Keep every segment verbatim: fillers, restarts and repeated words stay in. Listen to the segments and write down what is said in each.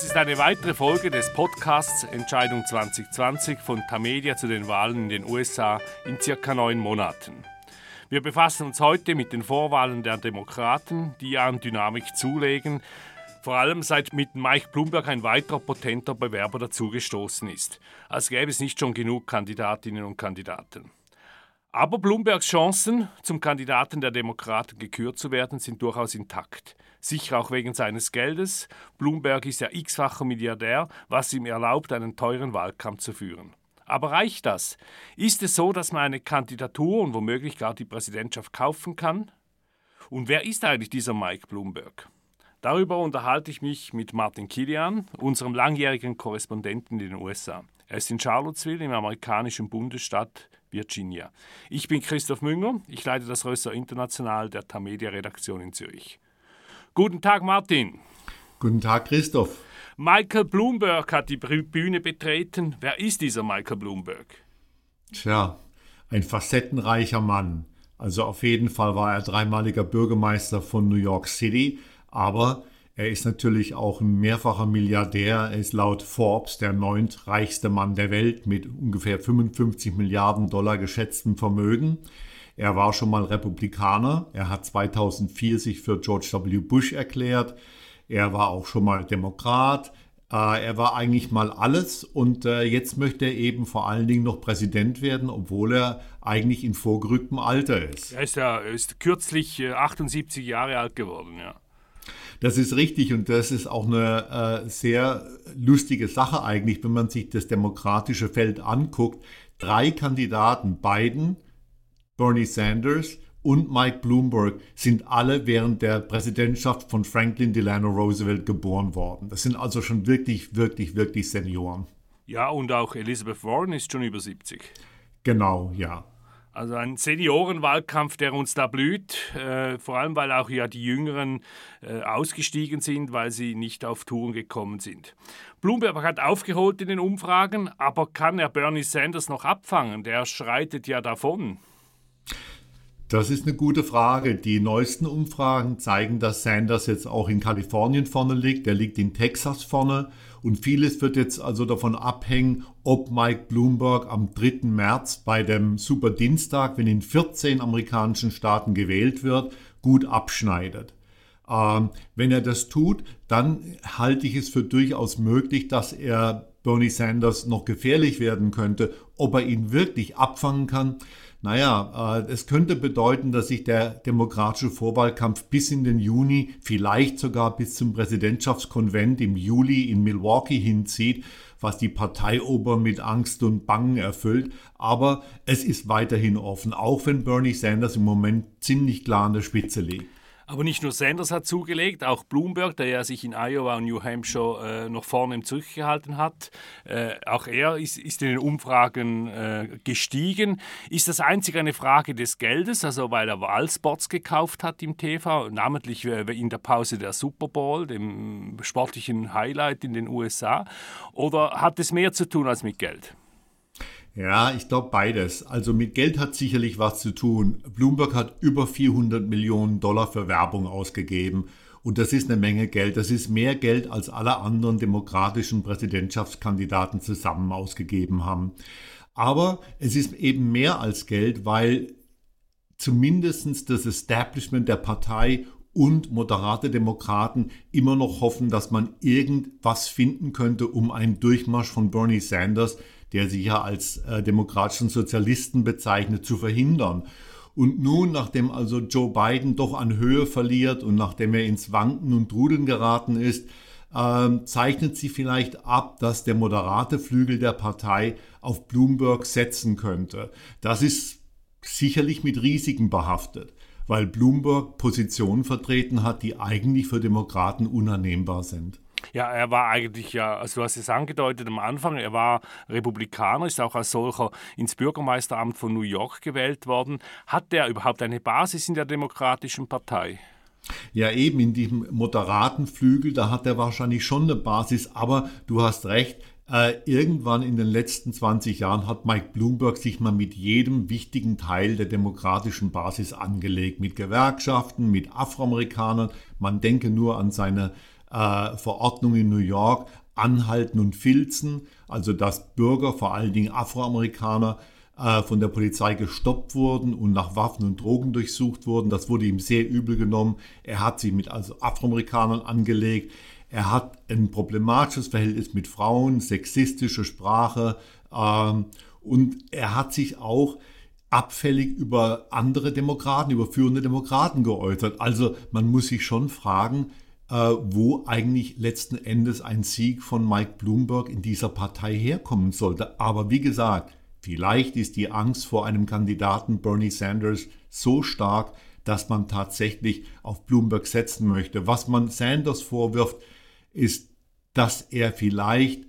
Das ist eine weitere Folge des Podcasts Entscheidung zwanzig zwanzig von Tamedia zu den Wahlen in den U S A in circa neun Monaten. Wir befassen uns heute mit den Vorwahlen der Demokraten, die an Dynamik zulegen, vor allem seit mit Mike Bloomberg ein weiterer potenter Bewerber dazugestoßen ist, als gäbe es nicht schon genug Kandidatinnen und Kandidaten. Aber Bloombergs Chancen, zum Kandidaten der Demokraten gekürt zu werden, sind durchaus intakt. Sicher auch wegen seines Geldes. Bloomberg ist ja x-facher Milliardär, was ihm erlaubt, einen teuren Wahlkampf zu führen. Aber reicht das? Ist es so, dass man eine Kandidatur und womöglich gar die Präsidentschaft kaufen kann? Und wer ist eigentlich dieser Mike Bloomberg? Darüber unterhalte ich mich mit Martin Kilian, unserem langjährigen Korrespondenten in den U S A. Er ist in Charlottesville im amerikanischen Bundesstaat Virginia. Ich bin Christoph Münger, ich leite das Reuters International der Tamedia-Redaktion in Zürich. Guten Tag, Martin. Guten Tag, Christoph. Michael Bloomberg hat die Bühne betreten. Wer ist dieser Michael Bloomberg? Tja, ein facettenreicher Mann. Also auf jeden Fall war er dreimaliger Bürgermeister von New York City, aber er ist natürlich auch ein mehrfacher Milliardär. Er ist laut Forbes der neuntreichste Mann der Welt mit ungefähr fünfundfünfzig Milliarden Dollar geschätztem Vermögen. Er war schon mal Republikaner. Er hat zweitausendvier sich für George W. Bush erklärt. Er war auch schon mal Demokrat. Er war eigentlich mal alles. Und jetzt möchte er eben vor allen Dingen noch Präsident werden, obwohl er eigentlich in vorgerücktem Alter ist. Er ist ja ist kürzlich achtundsiebzig Jahre alt geworden, ja. Das ist richtig und das ist auch eine äh, sehr lustige Sache eigentlich, wenn man sich das demokratische Feld anguckt. Drei Kandidaten, Biden, Bernie Sanders und Mike Bloomberg, sind alle während der Präsidentschaft von Franklin Delano Roosevelt geboren worden. Das sind also schon wirklich, wirklich, wirklich Senioren. Ja, und auch Elizabeth Warren ist schon über siebzig. Genau, ja. Also ein Seniorenwahlkampf, der uns da blüht, äh, vor allem weil auch ja die Jüngeren äh, ausgestiegen sind, weil sie nicht auf Touren gekommen sind. Bloomberg hat aufgeholt in den Umfragen, aber kann er Bernie Sanders noch abfangen? Der schreitet ja davon. Das ist eine gute Frage. Die neuesten Umfragen zeigen, dass Sanders jetzt auch in Kalifornien vorne liegt. Er liegt in Texas vorne. Und vieles wird jetzt also davon abhängen, ob Mike Bloomberg am dritten März bei dem Super Dienstag, wenn in vierzehn amerikanischen Staaten gewählt wird, gut abschneidet. Ähm, wenn er das tut, dann halte ich es für durchaus möglich, dass er Bernie Sanders noch gefährlich werden könnte. Ob er ihn wirklich abfangen kann? Naja, es könnte bedeuten, dass sich der demokratische Vorwahlkampf bis in den Juni, vielleicht sogar bis zum Präsidentschaftskonvent im Juli in Milwaukee hinzieht, was die Parteiober mit Angst und Bangen erfüllt. Aber es ist weiterhin offen, auch wenn Bernie Sanders im Moment ziemlich klar an der Spitze liegt. Aber nicht nur Sanders hat zugelegt, auch Bloomberg, der ja sich in Iowa und New Hampshire äh, noch vornehm zurückgehalten hat. Äh, auch er ist, ist in den Umfragen äh, gestiegen. Ist das einzig eine Frage des Geldes, also weil er Wahlspots gekauft hat im T V, namentlich in der Pause der Super Bowl, dem sportlichen Highlight in den U S A? Oder hat es mehr zu tun als mit Geld? Ja, ich glaube beides. Also mit Geld hat sicherlich was zu tun. Bloomberg hat über vierhundert Millionen Dollar für Werbung ausgegeben. Und das ist eine Menge Geld. Das ist mehr Geld, als alle anderen demokratischen Präsidentschaftskandidaten zusammen ausgegeben haben. Aber es ist eben mehr als Geld, weil zumindest das Establishment der Partei und moderate Demokraten immer noch hoffen, dass man irgendwas finden könnte, um einen Durchmarsch von Bernie Sanders, der sich ja als äh, demokratischen Sozialisten bezeichnet, zu verhindern. Und nun, nachdem also Joe Biden doch an Höhe verliert und nachdem er ins Wanken und Trudeln geraten ist, äh, zeichnet sie vielleicht ab, dass der moderate Flügel der Partei auf Bloomberg setzen könnte. Das ist sicherlich mit Risiken behaftet, weil Bloomberg Positionen vertreten hat, die eigentlich für Demokraten unannehmbar sind. Ja, er war eigentlich, ja, also du hast es angedeutet am Anfang, er war Republikaner, ist auch als solcher ins Bürgermeisteramt von New York gewählt worden. Hat der überhaupt eine Basis in der Demokratischen Partei? Ja, eben in diesem moderaten Flügel, da hat er wahrscheinlich schon eine Basis, aber du hast recht. Äh, irgendwann in den letzten zwanzig Jahren hat Mike Bloomberg sich mal mit jedem wichtigen Teil der demokratischen Basis angelegt. Mit Gewerkschaften, mit Afroamerikanern. Man denke nur an seine äh, Verordnung in New York, Anhalten und Filzen, also dass Bürger, vor allen Dingen Afroamerikaner, äh, von der Polizei gestoppt wurden und nach Waffen und Drogen durchsucht wurden. Das wurde ihm sehr übel genommen. Er hat sich mit also Afroamerikanern angelegt. Er hat ein problematisches Verhältnis mit Frauen, sexistische Sprache ähm, und er hat sich auch abfällig über andere Demokraten, über führende Demokraten geäußert. Also man muss sich schon fragen, äh, wo eigentlich letzten Endes ein Sieg von Mike Bloomberg in dieser Partei herkommen sollte. Aber wie gesagt, vielleicht ist die Angst vor einem Kandidaten Bernie Sanders so stark, dass man tatsächlich auf Bloomberg setzen möchte. Was man Sanders vorwirft, ist, dass er vielleicht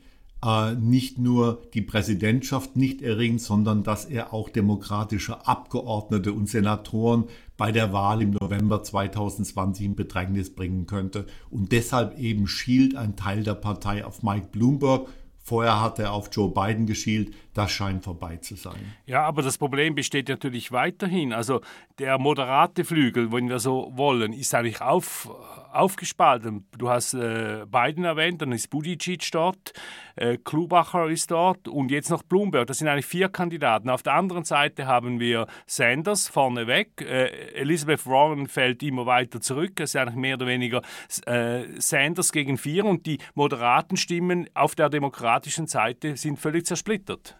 äh, nicht nur die Präsidentschaft nicht erringt, sondern dass er auch demokratische Abgeordnete und Senatoren bei der Wahl im November zweitausendzwanzig in Bedrängnis bringen könnte. Und deshalb eben schielt ein Teil der Partei auf Mike Bloomberg. Vorher hat er auf Joe Biden geschielt, das scheint vorbei zu sein. Ja, aber das Problem besteht natürlich weiterhin. Also der moderate Flügel, wenn wir so wollen, ist eigentlich auf, aufgespalten. Du hast äh, Biden erwähnt, dann ist Buttigieg dort, äh, Klobuchar ist dort und jetzt noch Bloomberg. Das sind eigentlich vier Kandidaten. Auf der anderen Seite haben wir Sanders vorneweg. Äh, Elizabeth Warren fällt immer weiter zurück. Es ist eigentlich mehr oder weniger äh, Sanders gegen vier und die moderaten Stimmen auf der Demokratie Seite sind völlig zersplittert.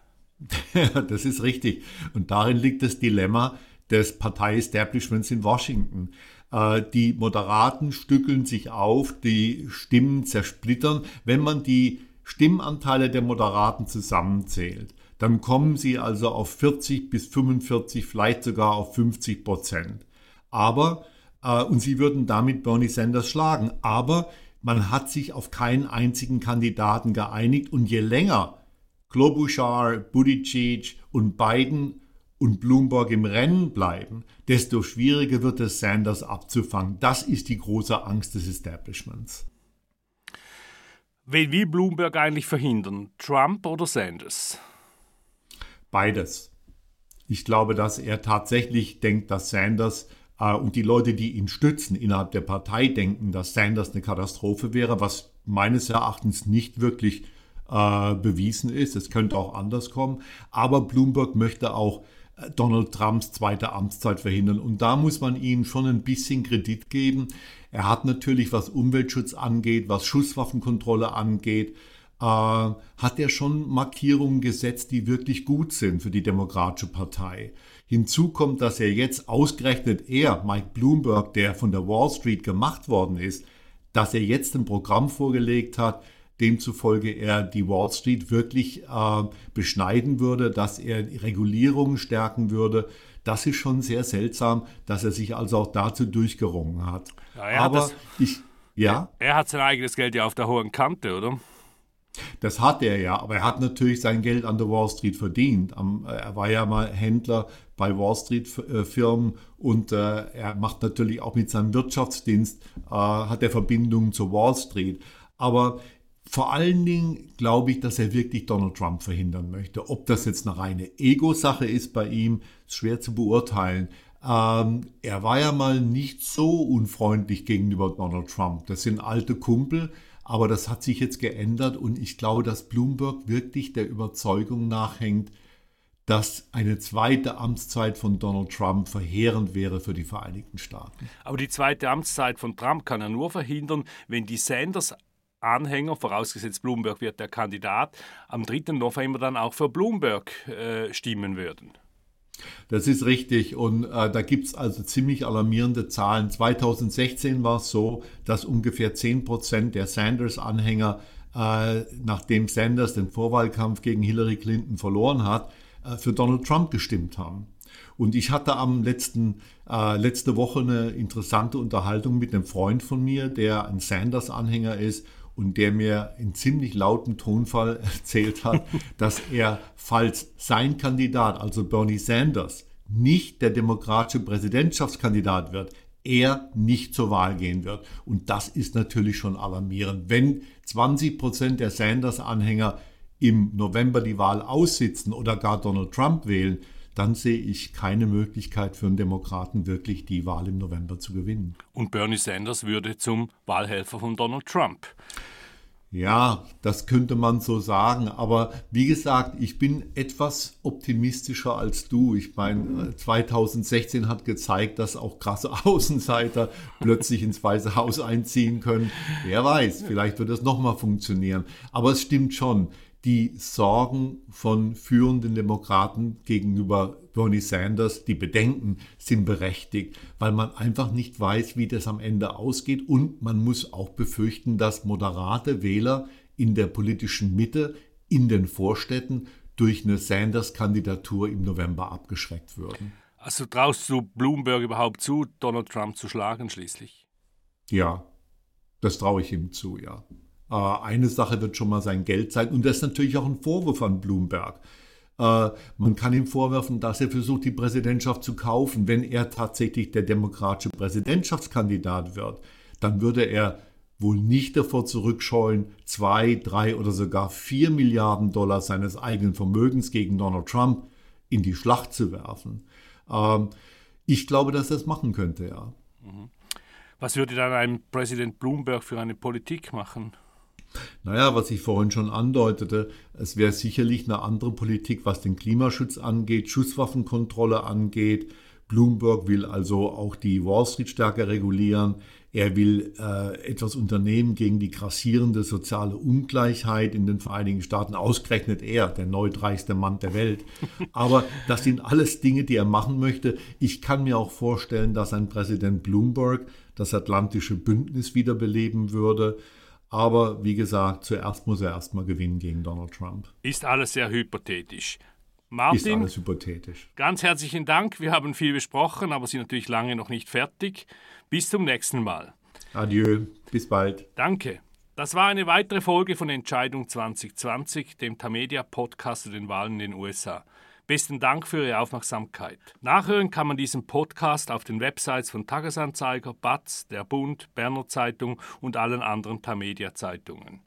Das ist richtig. Und darin liegt das Dilemma des Partei-Establishments in Washington. Äh, die Moderaten stückeln sich auf, die Stimmen zersplittern. Wenn man die Stimmanteile der Moderaten zusammenzählt, dann kommen sie also auf vierzig bis fünfundvierzig, vielleicht sogar auf fünfzig Prozent. Aber, äh, und sie würden damit Bernie Sanders schlagen. Aber man hat sich auf keinen einzigen Kandidaten geeinigt und je länger Klobuchar, Buttigieg und Biden und Bloomberg im Rennen bleiben, desto schwieriger wird es Sanders abzufangen. Das ist die große Angst des Establishments. Wen will Bloomberg eigentlich verhindern? Trump oder Sanders? Beides. Ich glaube, dass er tatsächlich denkt, dass Sanders und die Leute, die ihn stützen, innerhalb der Partei denken, dass Sanders eine Katastrophe wäre, was meines Erachtens nicht wirklich äh, bewiesen ist. Es könnte auch anders kommen. Aber Bloomberg möchte auch Donald Trumps zweite Amtszeit verhindern. Und da muss man ihm schon ein bisschen Kredit geben. Er hat natürlich, was Umweltschutz angeht, was Schusswaffenkontrolle angeht, äh, hat er schon Markierungen gesetzt, die wirklich gut sind für die Demokratische Partei. Hinzu kommt, dass er jetzt ausgerechnet er, Mike Bloomberg, der von der Wall Street gemacht worden ist, dass er jetzt ein Programm vorgelegt hat, demzufolge er die Wall Street wirklich äh, beschneiden würde, dass er Regulierungen stärken würde. Das ist schon sehr seltsam, dass er sich also auch dazu durchgerungen hat. Ja, er Aber hat das, ich, ja? Er, er hat sein eigenes Geld ja auf der hohen Kante, oder? Das hat er ja, aber er hat natürlich sein Geld an der Wall Street verdient. Am, er war ja mal Händler bei Wall Street-Firmen und äh, er macht natürlich auch mit seinem Wirtschaftsdienst, äh, hat er Verbindungen zur Wall Street. Aber vor allen Dingen glaube ich, dass er wirklich Donald Trump verhindern möchte. Ob das jetzt eine reine Ego-Sache ist bei ihm, ist schwer zu beurteilen. Ähm, er war ja mal nicht so unfreundlich gegenüber Donald Trump. Das sind alte Kumpel. Aber das hat sich jetzt geändert und ich glaube, dass Bloomberg wirklich der Überzeugung nachhängt, dass eine zweite Amtszeit von Donald Trump verheerend wäre für die Vereinigten Staaten. Aber die zweite Amtszeit von Trump kann er nur verhindern, wenn die Sanders-Anhänger, vorausgesetzt Bloomberg wird der Kandidat, am dritten November dann auch für Bloomberg äh, stimmen würden. Das ist richtig und äh, da gibt es also ziemlich alarmierende Zahlen. zweitausendsechzehn war es so, dass ungefähr zehn Prozent der Sanders-Anhänger, äh, nachdem Sanders den Vorwahlkampf gegen Hillary Clinton verloren hat, äh, für Donald Trump gestimmt haben. Und ich hatte am letzten, äh, letzte Woche eine interessante Unterhaltung mit einem Freund von mir, der ein Sanders-Anhänger ist. Und der mir in ziemlich lautem Tonfall erzählt hat, dass er, falls sein Kandidat, also Bernie Sanders, nicht der demokratische Präsidentschaftskandidat wird, er nicht zur Wahl gehen wird. Und das ist natürlich schon alarmierend. Wenn zwanzig Prozent der Sanders-Anhänger im November die Wahl aussitzen oder gar Donald Trump wählen, dann sehe ich keine Möglichkeit für einen Demokraten, wirklich die Wahl im November zu gewinnen. Und Bernie Sanders würde zum Wahlhelfer von Donald Trump. Ja, das könnte man so sagen. Aber wie gesagt, ich bin etwas optimistischer als du. Ich meine, zweitausendsechzehn hat gezeigt, dass auch krasse Außenseiter plötzlich ins Weiße Haus einziehen können. Wer weiß, vielleicht wird das nochmal funktionieren. Aber es stimmt schon, die Sorgen von führenden Demokraten gegenüber Bernie Sanders, die Bedenken sind berechtigt, weil man einfach nicht weiß, wie das am Ende ausgeht. Und man muss auch befürchten, dass moderate Wähler in der politischen Mitte, in den Vorstädten, durch eine Sanders-Kandidatur im November abgeschreckt würden. Also traust du Bloomberg überhaupt zu, Donald Trump zu schlagen schließlich? Ja, das traue ich ihm zu, ja. Eine Sache wird schon mal sein Geld sein. Und das ist natürlich auch ein Vorwurf an Bloomberg. Man kann ihm vorwerfen, dass er versucht, die Präsidentschaft zu kaufen. Wenn er tatsächlich der demokratische Präsidentschaftskandidat wird, dann würde er wohl nicht davor zurückscheuen, zwei, drei oder sogar vier Milliarden Dollar seines eigenen Vermögens gegen Donald Trump in die Schlacht zu werfen. Ich glaube, dass er es machen könnte, ja. Was würde dann ein Präsident Bloomberg für eine Politik machen? Naja, was ich vorhin schon andeutete, es wäre sicherlich eine andere Politik, was den Klimaschutz angeht, Schusswaffenkontrolle angeht. Bloomberg will also auch die Wall Street stärker regulieren. Er will äh, etwas unternehmen gegen die grassierende soziale Ungleichheit in den Vereinigten Staaten. Ausgerechnet er, der neureichste Mann der Welt. Aber das sind alles Dinge, die er machen möchte. Ich kann mir auch vorstellen, dass ein Präsident Bloomberg das Atlantische Bündnis wiederbeleben würde. Aber wie gesagt, zuerst muss er erstmal gewinnen gegen Donald Trump. Ist alles sehr hypothetisch. Martin, ist alles hypothetisch. Ganz herzlichen Dank. Wir haben viel besprochen, aber sind natürlich lange noch nicht fertig. Bis zum nächsten Mal. Adieu. Bis bald. Danke. Das war eine weitere Folge von Entscheidung zwanzig zwanzig, dem Tamedia-Podcast zu den Wahlen in den U S A. Besten Dank für Ihre Aufmerksamkeit. Nachhören kann man diesen Podcast auf den Websites von Tagesanzeiger, B A T S, der Bund, Berner Zeitung und allen anderen Tamedia-Zeitungen.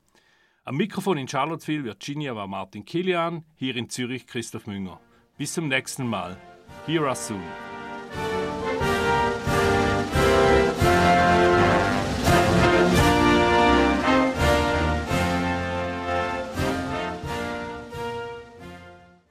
Am Mikrofon in Charlottesville, Virginia, war Martin Kilian, hier in Zürich Christoph Münger. Bis zum nächsten Mal. Hear us soon.